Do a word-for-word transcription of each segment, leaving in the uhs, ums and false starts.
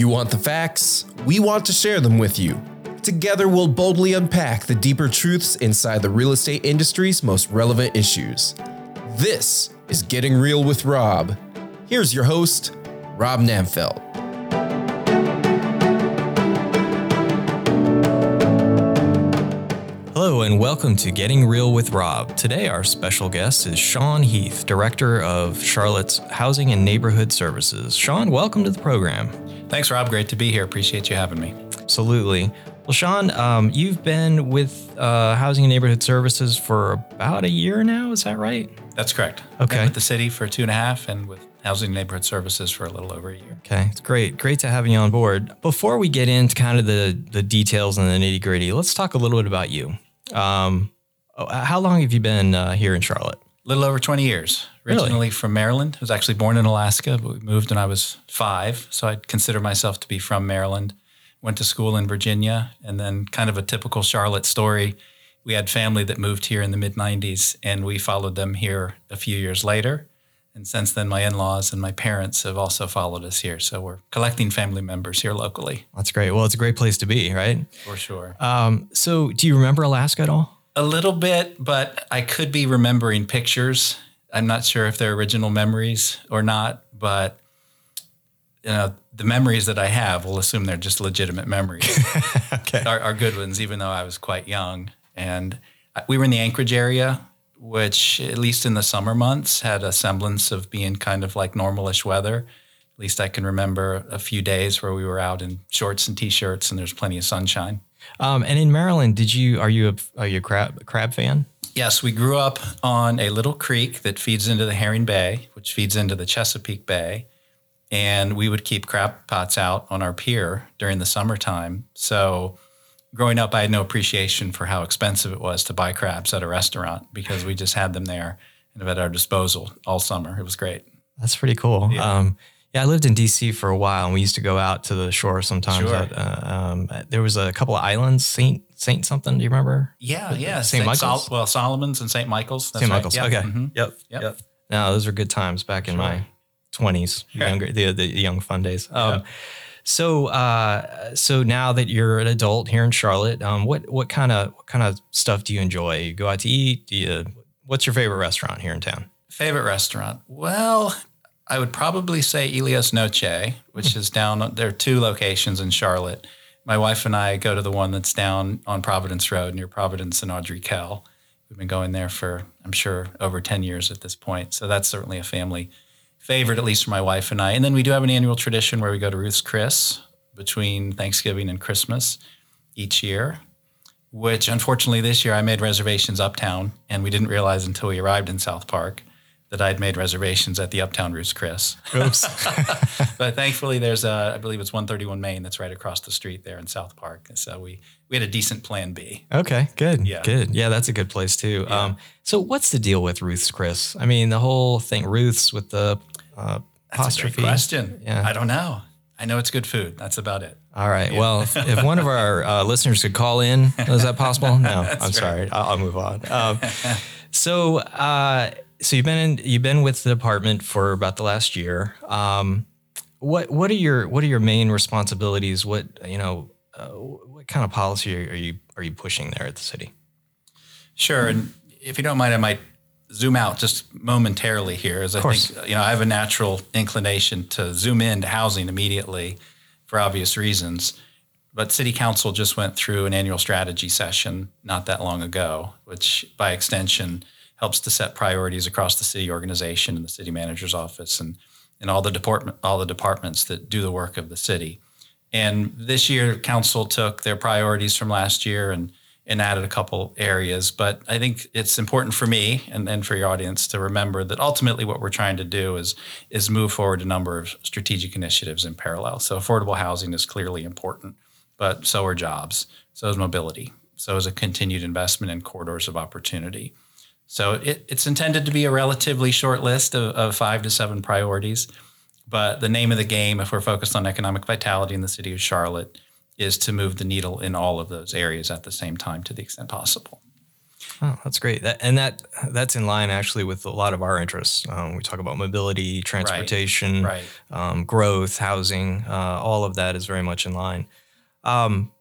You want the facts? We want to share them with you. Together, we'll boldly unpack the deeper truths inside the real estate industry's most relevant issues. This is Getting Real with Rob. Here's your host, Rob Namfeld. Hello and welcome to Getting Real with Rob. Today our special guest is Shawn Heath, Director of Charlotte's Housing and Neighborhood Services. Shawn, welcome to the program. Thanks, Rob. Great to be here. Appreciate you having me. Absolutely. Well, Shawn, um, you've been with uh, Housing and Neighborhood Services for about a year now. Is that right? That's correct. Okay. I've been with the city for two and a half and with Housing and Neighborhood Services for a little over a year. Okay. It's great. Great to have you on board. Before we get into kind of the, the details and the nitty gritty, let's talk a little bit about you. Um, how long have you been uh, here in Charlotte? A little over twenty years. Originally really? From Maryland. I was actually born in Alaska, but we moved when I was five. So I'd consider myself to be from Maryland. Went to school in Virginia, and then kind of a typical Charlotte story. We had family that moved here in the mid nineties, and we followed them here a few years later. And since then, my in-laws and my parents have also followed us here. So we're collecting family members here locally. That's great. Well, it's a great place to be, right? For sure. Um, so do you remember Alaska at all? A little bit, but I could be remembering pictures. I'm not sure if they're original memories or not, but you know, the memories that I have, we'll assume they're just legitimate memories, okay. are, are good ones, even though I was quite young. And we were in the Anchorage area, which at least in the summer months had a semblance of being kind of like normalish weather. At least I can remember a few days where we were out in shorts and T-shirts and there's plenty of sunshine. Um, and in Maryland, did you, are you a, are you a crab, crab fan? Yes, we grew up on a little creek that feeds into the Herring Bay, which feeds into the Chesapeake Bay. And we would keep crab pots out on our pier during the summertime. So growing up, I had no appreciation for how expensive it was to buy crabs at a restaurant because we just had them there and at our disposal all summer. It was great. That's pretty cool. Yeah, um, yeah I lived in D C for a while, and we used to go out to the shore sometimes. Sure. At, uh, um, there was a couple of islands, Saint Saint something, do you remember? Yeah, yeah. Saint Michael's? Sol- well, Solomon's and Saint Michael's. That's Saint Michael's, right. Yep. Okay. Mm-hmm. Yep. yep, yep. No, those were good times back in sure. my... twenties, sure. younger, the, the young fun days. Um, yeah. So, uh, so now that you're an adult here in Charlotte, um, what, what kind of, what kind of stuff do you enjoy? You go out to eat? Do you, what's your favorite restaurant here in town? Favorite restaurant? Well, I would probably say Ilias Noche, which is down, there are two locations in Charlotte. My wife and I go to the one that's down on Providence Road near Providence and Audrey Kell. We've been going there for, I'm sure, over ten years at this point. So that's certainly a family favorite, at least for my wife and I. And then we do have an annual tradition where we go to Ruth's Chris between Thanksgiving and Christmas each year, which unfortunately this year I made reservations uptown, and we didn't realize until we arrived in South Park that I'd made reservations at the uptown Ruth's Chris. Oops. But thankfully there's a, I believe it's one thirty-one Main that's right across the street there in South Park. So we, we had a decent plan B. Okay, good. Yeah. Good. Yeah, that's a good place too. Yeah. Um, so what's the deal with Ruth's Chris? I mean, the whole thing, Ruth's with the Uh, That's a great question. Yeah. I don't know. I know it's good food. That's about it. All right. Yeah. Well, if, if one of our uh, listeners could call in, is that possible? No, I'm right. sorry. I'll, I'll move on. Um, so, uh, so you've been in, you've been with the department for about the last year. Um, what what are your what are your main responsibilities? What you know? Uh, what kind of policy are you are you pushing there at the city? Sure. And if you don't mind, I might zoom out just momentarily here, as I think, you know, I have a natural inclination to zoom into housing immediately for obvious reasons. But City Council just went through an annual strategy session not that long ago, which by extension helps to set priorities across the city organization and the city manager's office and, and all the department, all the departments that do the work of the city. And this year, Council took their priorities from last year and and added a couple areas. But I think it's important for me and, and for your audience to remember that ultimately what we're trying to do is, is move forward a number of strategic initiatives in parallel. So affordable housing is clearly important, but so are jobs, so is mobility, so is a continued investment in corridors of opportunity. So it, it's intended to be a relatively short list of, of five to seven priorities. But the name of the game, if we're focused on economic vitality in the city of Charlotte, is to move the needle in all of those areas at the same time to the extent possible. Oh, that's great. That, and that that's in line actually with a lot of our interests. Um, we talk about mobility, transportation, right. Right. Um, growth, housing, uh, all of that is very much in line. Um,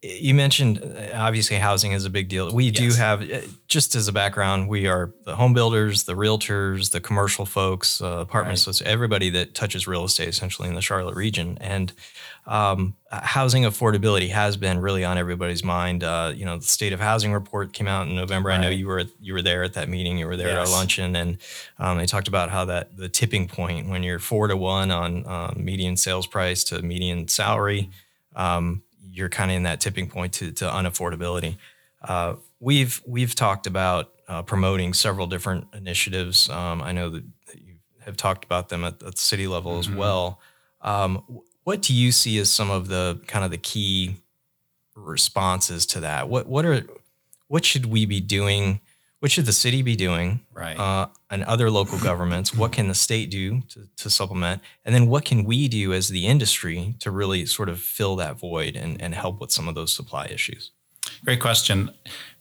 you mentioned obviously housing is a big deal. We yes. do have, just as a background, we are the home builders, the realtors, the commercial folks, uh, apartments, right. everybody that touches real estate essentially in the Charlotte region. And um, housing affordability has been really on everybody's mind. Uh, you know, the State of Housing report came out in November. Right. I know you were you were there at that meeting. You were there yes. at our luncheon, and um, they talked about how that the tipping point when you're four to one on uh, median sales price to median salary. Um, you're kind of in that tipping point to, to unaffordability. Uh, we've we've talked about uh, promoting several different initiatives. Um, I know that you have talked about them at, at the city level mm-hmm. as well. Um, what do you see as some of the kind of the key responses to that? What what are what should we be doing? What should the city be doing? Right. Uh, and other local governments, what can the state do to, to supplement? And then what can we do as the industry to really sort of fill that void and, and help with some of those supply issues? Great question.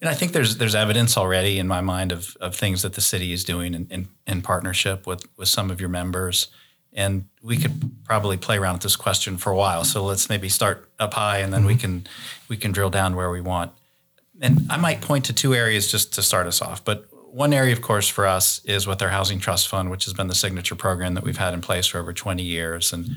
And I think there's there's evidence already in my mind of of things that the city is doing in, in, in partnership with, with some of your members. And we could probably play around with this question for a while. So let's maybe start up high and then mm-hmm. we can we can drill down where we want. And I might point to two areas just to start us off. But one area, of course, for us is with our Housing Trust Fund, which has been the signature program that we've had in place for over twenty years. And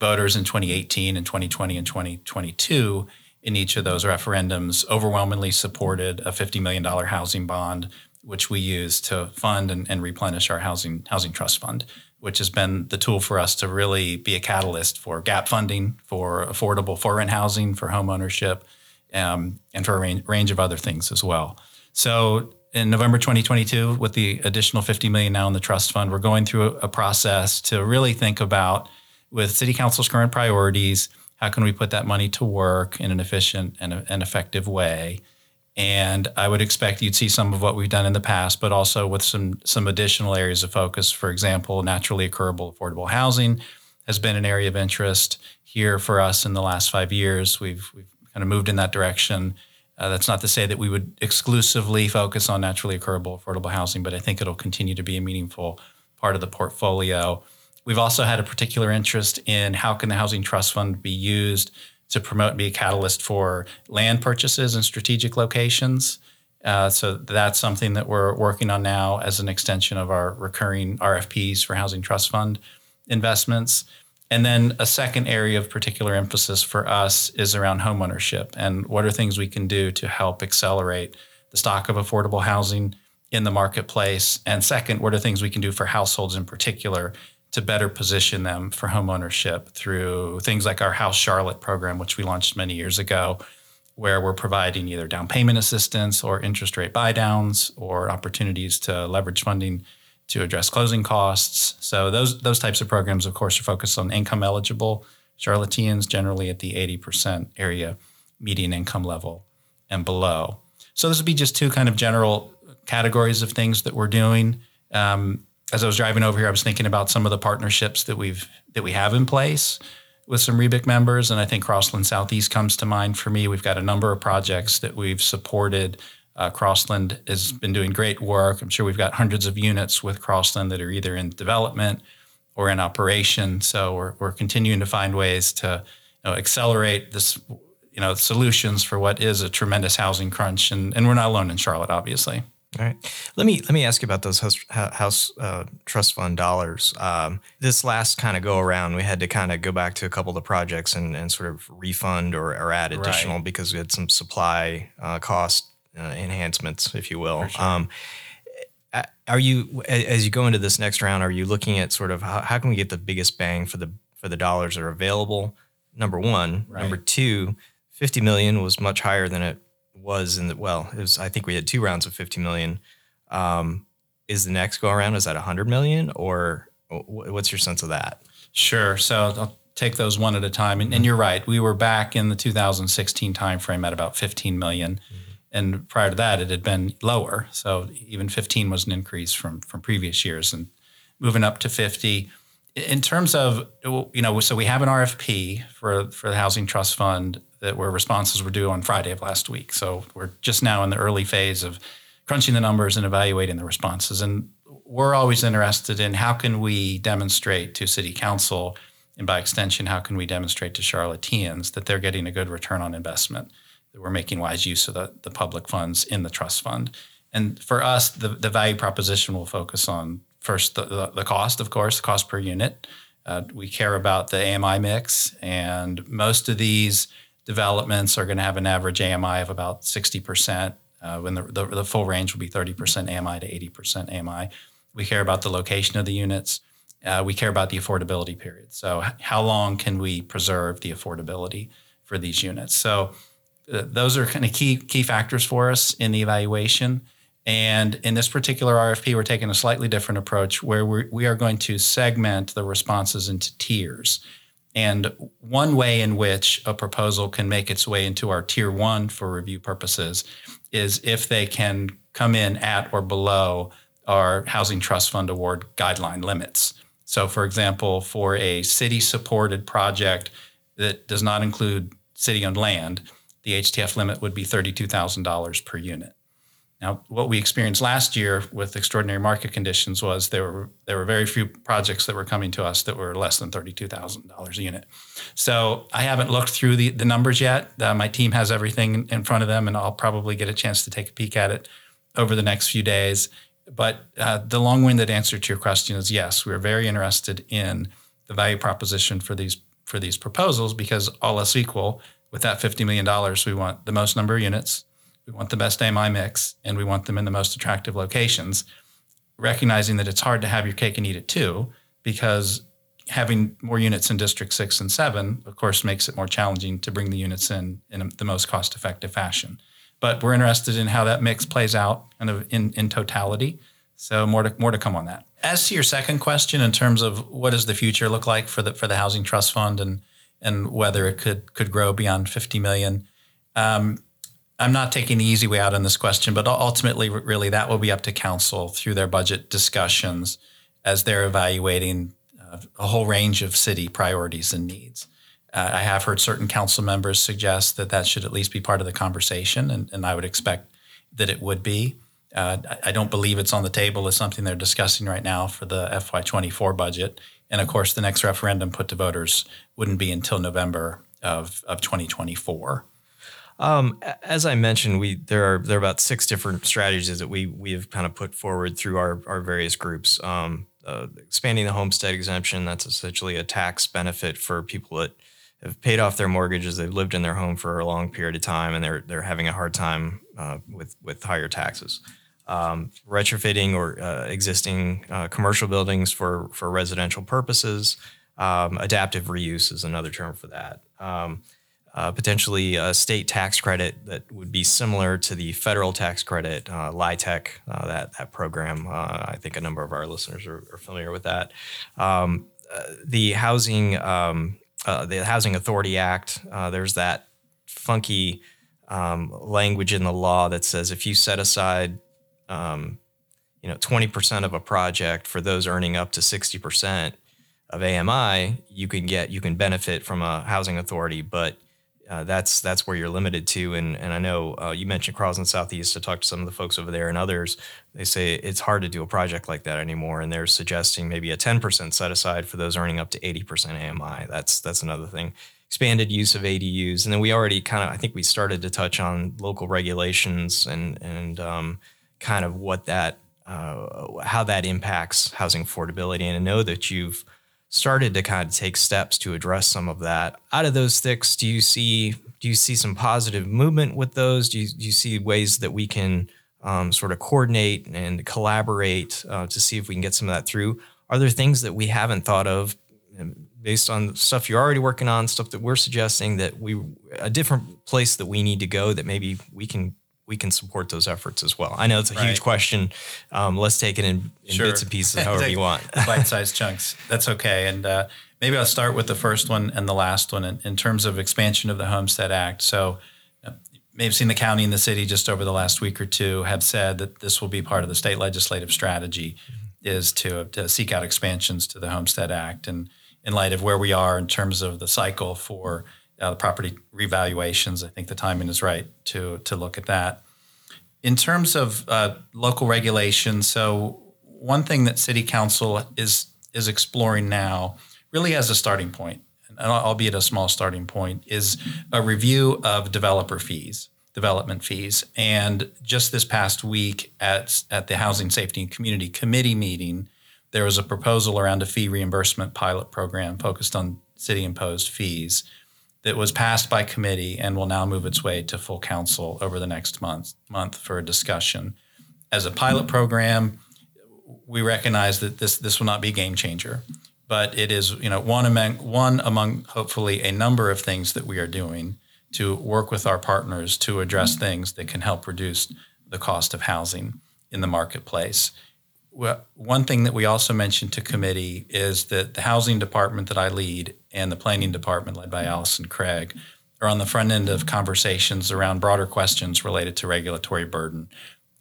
voters in twenty eighteen and twenty twenty and twenty twenty-two in each of those referendums overwhelmingly supported a fifty million dollars housing bond, which we use to fund and, and replenish our housing housing trust fund, which has been the tool for us to really be a catalyst for gap funding, for affordable for rent housing, for home ownership, Um, and for a range, range of other things as well. So in November twenty twenty-two, with the additional fifty million dollars now in the trust fund, we're going through a, a process to really think about, with City Council's current priorities, how can we put that money to work in an efficient and an effective way? And I would expect you'd see some of what we've done in the past, but also with some some additional areas of focus. For example, naturally occurable affordable housing has been an area of interest here for us in the last five years. We've we've kind of moved in that direction. Uh, that's not to say that we would exclusively focus on naturally occurable affordable housing, but I think it'll continue to be a meaningful part of the portfolio. We've also had a particular interest in how can the Housing Trust Fund be used to promote and be a catalyst for land purchases in strategic locations. Uh, so that's something that we're working on now as an extension of our recurring R F Ps for Housing Trust Fund investments. And then a second area of particular emphasis for us is around homeownership and what are things we can do to help accelerate the stock of affordable housing in the marketplace. And second, what are things we can do for households in particular to better position them for homeownership through things like our House Charlotte program, which we launched many years ago, where we're providing either down payment assistance or interest rate buy downs or opportunities to leverage funding to address closing costs. So those those types of programs, of course, are focused on income eligible Charlotteans, generally at the eighty percent area median income level and below. So this would be just two kind of general categories of things that we're doing. Um, as I was driving over here, I was thinking about some of the partnerships that we've that we have in place with some REBIC members, and I think Crossland Southeast comes to mind for me. We've got a number of projects that we've supported. Uh, Crossland has been doing great work. I'm sure we've got hundreds of units with Crossland that are either in development or in operation. So we're we're continuing to find ways to you know, accelerate this, you know, solutions for what is a tremendous housing crunch. And, and we're not alone in Charlotte, obviously. All right. Let me let me ask you about those house, house uh, trust fund dollars. Um, this last kind of go around, we had to kind of go back to a couple of the projects and, and sort of refund or, or add additional right. because we had some supply uh, cost Uh, enhancements, if you will. Sure. Um, are you, as you go into this next round, are you looking at sort of how, how can we get the biggest bang for the for the dollars that are available? Number one, right. Number two, fifty million was much higher than it was in the well. It was, I think we had two rounds of fifty million. Um, is the next go around is that one hundred million or what's your sense of that? Sure. So I'll take those one at a time. And, and you're right. We were back in the two thousand sixteen timeframe at about fifteen million. Mm-hmm. And prior to that, it had been lower. So even fifteen was an increase from from previous years and moving up to fifty. In terms of, you know, so we have an R F P for, for the Housing Trust Fund that where responses were due on Friday of last week. So we're just now in the early phase of crunching the numbers and evaluating the responses. And we're always interested in how can we demonstrate to city council, and by extension, how can we demonstrate to Charlotteans that they're getting a good return on investment, that we're making wise use of the, the public funds in the trust fund. And for us, the, the value proposition will focus on first the, the, the cost, of course, the cost per unit. Uh, we care about the A M I mix, and most of these developments are going to have an average A M I of about sixty percent, uh, when the, the, the full range will be thirty percent A M I to eighty percent A M I. We care about the location of the units. Uh, we care about the affordability period. So h- how long can we preserve the affordability for these units? So uh, those are kind of key key factors for us in the evaluation. And in this particular R F P, we're taking a slightly different approach where we're, we are going to segment the responses into tiers. And one way in which a proposal can make its way into our tier one for review purposes is if they can come in at or below our Housing Trust Fund Award guideline limits. So, for example, for a city-supported project that does not include city-owned land, the H T F limit would be thirty-two thousand dollars per unit. Now, what we experienced last year with extraordinary market conditions was there were there were very few projects that were coming to us that were less than thirty-two thousand dollars a unit. So I haven't looked through the, the numbers yet. Uh, my team has everything in front of them, and I'll probably get a chance to take a peek at it over the next few days. But uh, the long-winded answer to your question is yes, we're very interested in the value proposition for these for these proposals because all else equal, with that fifty million dollars, we want the most number of units, we want the best A M I mix, and we want them in the most attractive locations, recognizing that it's hard to have your cake and eat it too, because having more units in District six and seven, of course, makes it more challenging to bring the units in in the most cost-effective fashion. But we're interested in how that mix plays out kind of in, in totality. So more to more to come on that. As to your second question, in terms of what does the future look like for the for the Housing Trust Fund and and whether it could could grow beyond fifty million, um, I'm not taking the easy way out on this question, but ultimately, really, that will be up to council through their budget discussions as they're evaluating uh, a whole range of city priorities and needs. Uh, I have heard certain council members suggest that that should at least be part of the conversation, and, and I would expect that it would be. Uh, I don't believe it's on the table as something they're discussing right now for the F Y twenty-four budget. And of course, the next referendum put to voters wouldn't be until November of, of twenty twenty-four. Um, as I mentioned, we there are there are about six different strategies that we we have kind of put forward through our, our various groups. Um, uh, expanding the homestead exemption, that's essentially a tax benefit for people that have paid off their mortgages, they've lived in their home for a long period of time, and they're they're having a hard time uh, with with higher taxes. Um, retrofitting or uh, existing uh, commercial buildings for for residential purposes. Um, adaptive reuse is another term for that. Um, uh, potentially a state tax credit that would be similar to the federal tax credit, uh, LIHTC, uh, that that program. Uh, I think a number of our listeners are, are familiar with that. Um, uh, the housing. Um, Uh, the Housing Authority Act, uh, there's that funky um, language in the law that says if you set aside, um, you know, twenty percent of a project for those earning up to sixty percent of A M I, you can get, you can benefit from a housing authority, but uh, that's that's where you're limited to. And and I know uh, you mentioned Crossland Southeast. I talked to some of the folks over there and others. They say it's hard to do a project like that anymore, and they're suggesting maybe a ten percent set aside for those earning up to eighty percent A M I. That's that's another thing. Expanded use of A D Us, and then we already kind of, I think we started to touch on local regulations and and um, kind of what that uh, how that impacts housing affordability. And I know that you've started to kind of take steps to address some of that. Out of those six, do you see do you see some positive movement with those? Do you, do you see ways that we can Um, sort of coordinate and collaborate uh, to see if we can get some of that through? Are there things that we haven't thought of based on stuff you're already working on, stuff that we're suggesting that we, a different place that we need to go that maybe we can we can support those efforts as well? I know it's a right. huge question. Um, let's take it in, in sure. bits and pieces, however you want. Bite-sized chunks. That's okay. And uh, maybe I'll start with the first one and the last one in, in terms of expansion of the Homestead Act. So may have seen the county and the city just over the last week or two have said that this will be part of the state legislative strategy mm-hmm. is to, to seek out expansions to the Homestead Act. And in light of where we are in terms of the cycle for uh, the property revaluations, I think the timing is right to to look at that. In terms of uh, local regulation, so one thing that City Council is is exploring now, really as a starting point, and albeit a small starting point, is a review of developer fees, development fees. And just this past week at at the Housing Safety and Community Committee meeting, there was a proposal around a fee reimbursement pilot program focused on city-imposed fees that was passed by committee and will now move its way to full council over the next month month for a discussion. As a pilot program, we recognize that this this will not be a game changer, but it is, you know, one among one among hopefully a number of things that we are doing to work with our partners to address things that can help reduce the cost of housing in the marketplace. Well, one thing that we also mentioned to committee is that the housing department that I lead and the planning department led by Allison Craig are on the front end of conversations around broader questions related to regulatory burden.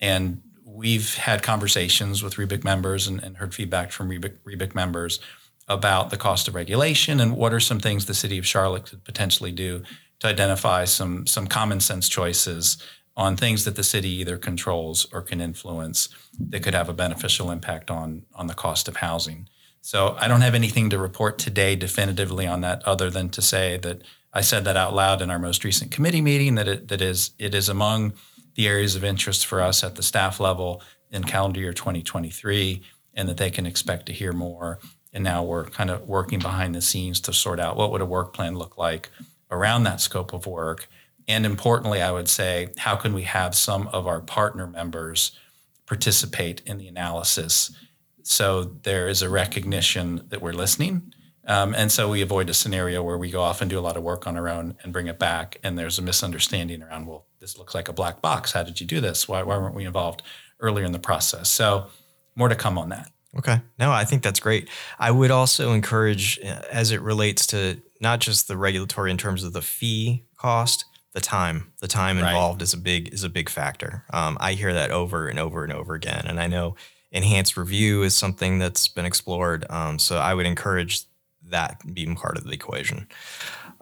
And we've had conversations with REBIC members and, and heard feedback from REBIC, REBIC members about the cost of regulation and what are some things the city of Charlotte could potentially do to identify some, some common sense choices on things that the city either controls or can influence that could have a beneficial impact on on the cost of housing. So I don't have anything to report today definitively on that, other than to say that I said that out loud in our most recent committee meeting, that it that is it is among the areas of interest for us at the staff level in calendar year twenty twenty-three, and that they can expect to hear more. And now we're kind of working behind the scenes to sort out what would a work plan look like around that scope of work. And importantly, I would say, how can we have some of our partner members participate in the analysis so there is a recognition that we're listening? Um, and so we avoid a scenario where we go off and do a lot of work on our own and bring it back, and there's a misunderstanding around, well, this looks like a black box. How did you do this? Why, why weren't we involved earlier in the process? So more to come on that. Okay. No, I think that's great. I would also encourage, as it relates to not just the regulatory in terms of the fee cost, The time, the time involved right. is a big is a big factor. Um, I hear that over and over and over again. And I know enhanced review is something that's been explored. Um, so I would encourage that being part of the equation.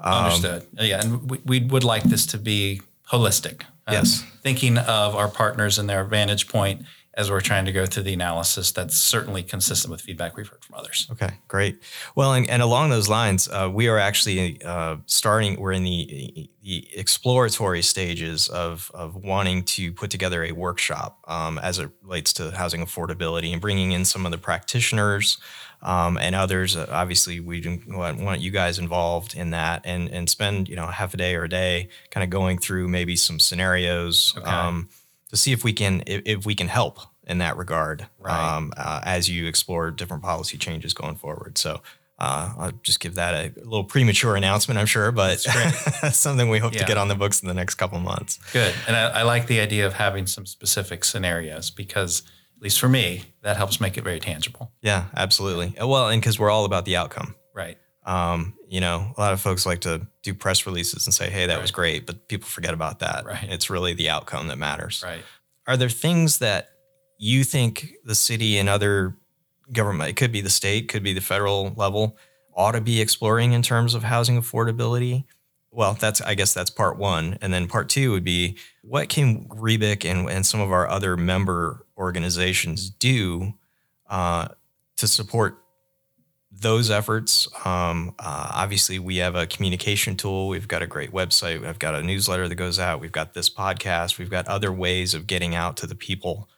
Um, Understood. Yeah. And we, we would like this to be holistic. Um, yes. Thinking of our partners and their vantage point as we're trying to go through the analysis, that's certainly consistent with feedback we've heard from others. Okay, great. Well, and, and along those lines, uh, we are actually uh, starting, we're in the, the exploratory stages of, of wanting to put together a workshop um, as it relates to housing affordability and bringing in some of the practitioners um, and others. Uh, obviously, we want you guys involved in that and, and spend, you know, half a day or a day kind of going through maybe some scenarios. Okay. Um, to see if we can if we can help in that regard, right. um, uh, as you explore different policy changes going forward. So uh, I'll just give that a little premature announcement, I'm sure, but something we hope yeah. to get on the books in the next couple of months. Good. And I, I like the idea of having some specific scenarios because, at least for me, that helps make it very tangible. Yeah, absolutely. Well, and because we're all about the outcome. Right. Um, you know, a lot of folks like to do press releases and say, hey, that right. was great, but people forget about that. Right. It's really the outcome that matters. Right. Are there things that you think the city and other government, it could be the state, could be the federal level, ought to be exploring in terms of housing affordability? Well, that's, I guess that's part one. And then part two would be, what can REBIC and, and some of our other member organizations do uh, to support those efforts? Um, uh, obviously, we have a communication tool. We've got a great website. I've got a newsletter that goes out. We've got this podcast. We've got other ways of getting out to the people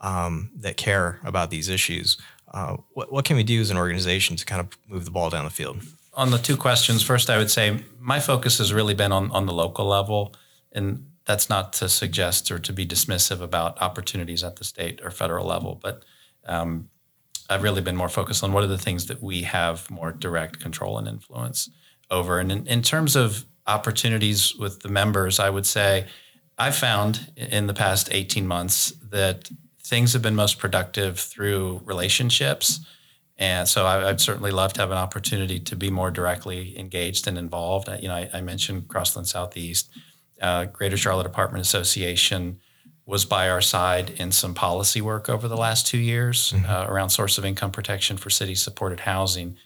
um, that care about these issues. Uh, what, what can we do as an organization to kind of move the ball down the field? On the two questions, first, I would say my focus has really been on, on the local level. And that's not to suggest or to be dismissive about opportunities at the state or federal level, but um I've really been more focused on what are the things that we have more direct control and influence over. And in, in terms of opportunities with the members, I would say I found in the past eighteen months that things have been most productive through relationships. And so I, I'd certainly love to have an opportunity to be more directly engaged and involved. You know, I, I mentioned Crossland Southeast, uh, Greater Charlotte Apartment Association was by our side in some policy work over the last two years mm-hmm. uh, around source of income protection for city-supported housing.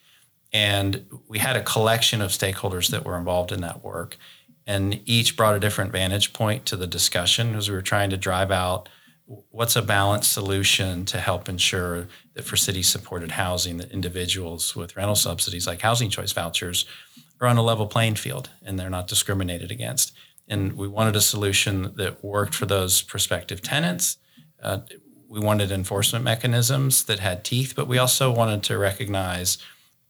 And we had a collection of stakeholders that were involved in that work. and each brought a different vantage point to the discussion as we were trying to drive out what's a balanced solution to help ensure that for city-supported housing, that individuals with rental subsidies like housing choice vouchers are on a level playing field and they're not discriminated against. And we wanted a solution that worked for those prospective tenants. Uh, we wanted enforcement mechanisms that had teeth, but we also wanted to recognize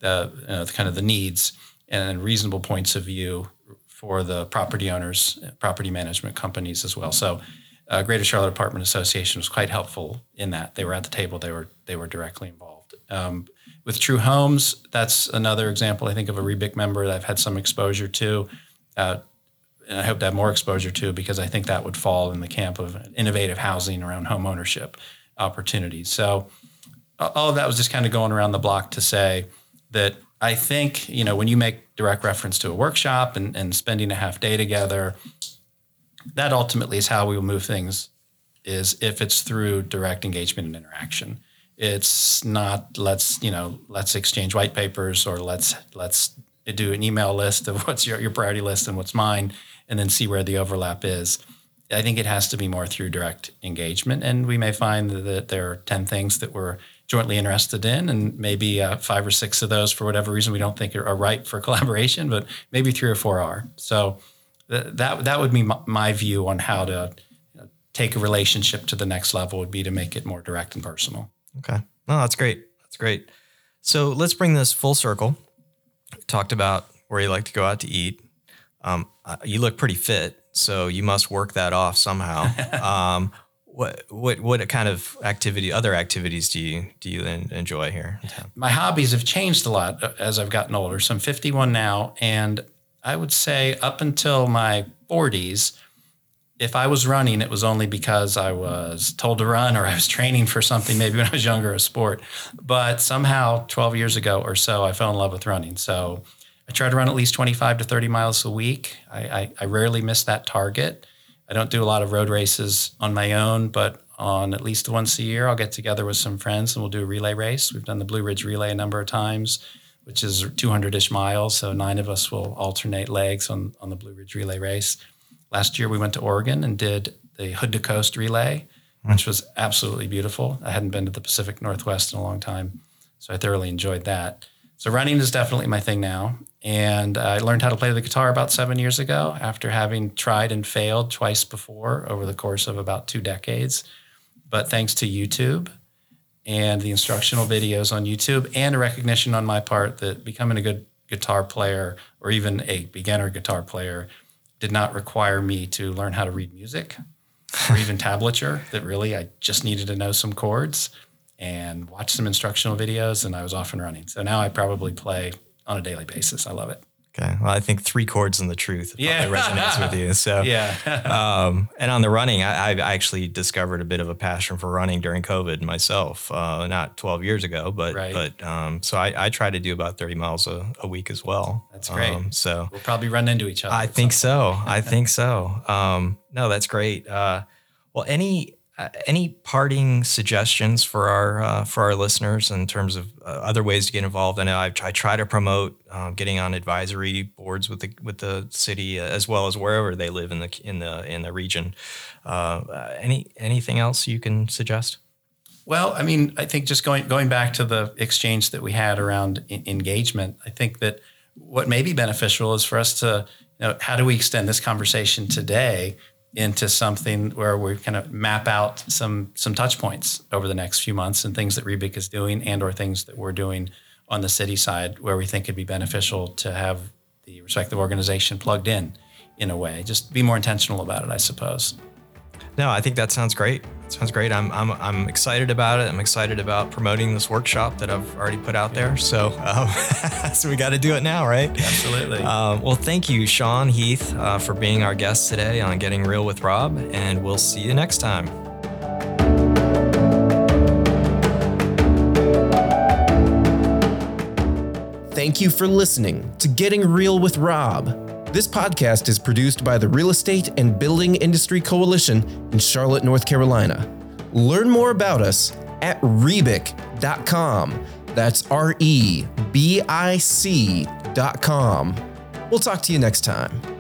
the, you know, the kind of the needs and reasonable points of view for the property owners, property management companies as well. So Uh, Greater Charlotte Apartment Association was quite helpful in that. They were at the table. They were they were directly involved. Um, with True Homes, that's another example, I think, of a REBIC member that I've had some exposure to. Uh, and I hope to have more exposure to, because I think that would fall in the camp of innovative housing around home ownership opportunities. So all of that was just kind of going around the block to say that I think, you know, when you make direct reference to a workshop and, and spending a half day together, that ultimately is how we will move things, is if it's through direct engagement and interaction. It's not let's, you know, let's exchange white papers or let's let's do an email list of what's your, your priority list and what's mine, and then see where the overlap is. I think it has to be more through direct engagement. And we may find that there are ten things that we're jointly interested in, and maybe uh, five or six of those, for whatever reason, we don't think are, are ripe for collaboration, but maybe three or four are. So That that would be my view on how to take a relationship to the next level, would be to make it more direct and personal. Okay. No, that's great. That's great. So let's bring this full circle. We talked about where you like to go out to eat. Um, you look pretty fit, so you must work that off somehow. um, what what what kind of activity, other activities do you do you enjoy here? My hobbies have changed a lot as I've gotten older. So I'm fifty-one now, and I would say up until my forties, if I was running, it was only because I was told to run or I was training for something, maybe when I was younger, a sport. But somehow twelve years ago or so, I fell in love with running. So I try to run at least twenty-five to thirty miles a week. I, I, I rarely miss that target. I don't do a lot of road races on my own, but on at least once a year, I'll get together with some friends and we'll do a relay race. We've done the Blue Ridge Relay a number of times, which is two hundred-ish miles. So nine of us will alternate legs on, on the Blue Ridge Relay race. Last year, we went to Oregon and did the Hood to Coast Relay, which was absolutely beautiful. I hadn't been to the Pacific Northwest in a long time, so I thoroughly enjoyed that. So running is definitely my thing now. And I learned how to play the guitar about seven years ago after having tried and failed twice before over the course of about two decades. But thanks to YouTube and the instructional videos on YouTube, and a recognition on my part that becoming a good guitar player, or even a beginner guitar player, did not require me to learn how to read music or even tablature, that really I just needed to know some chords and watch some instructional videos, and I was off and running. So now I probably play on a daily basis. I love it. Okay. Well, I think three chords and the truth yeah. probably resonates with you. So, yeah. um, and on the running, I, I actually discovered a bit of a passion for running during COVID myself, uh, not twelve years ago, but, right. but, um, so I, I try to do about thirty miles a, a week as well. That's great. Um, so we'll probably run into each other. I think so. I think so. Um, no, that's great. Uh, well, any, Uh, any parting suggestions for our uh, for our listeners in terms of uh, other ways to get involved? I know I've, I try to promote um, getting on advisory boards with the with the city, uh, as well as wherever they live in the in the in the region. Uh, uh, any anything else you can suggest? Well, I mean, I think just going going back to the exchange that we had around in- engagement, I think that what may be beneficial is for us to, you know, how do we extend this conversation today into something where we kind of map out some some touch points over the next few months, and things that REBIC is doing, and or things that we're doing on the city side where we think it'd be beneficial to have the respective organization plugged in, in a way. Just be more intentional about it, I suppose. No, I think that sounds great. That sounds great. I'm I'm I'm excited about it. I'm excited about promoting this workshop that I've already put out there. So, um, so we got to do it now, right? Absolutely. Uh, well, thank you, Shawn Heath, uh, for being our guest today on Getting Real with Rob, and we'll see you next time. Thank you for listening to Getting Real with Rob. This podcast is produced by the Real Estate and Building Industry Coalition in Charlotte, North Carolina. Learn more about us at rebic dot com. That's R E B I C dot com. We'll talk to you next time.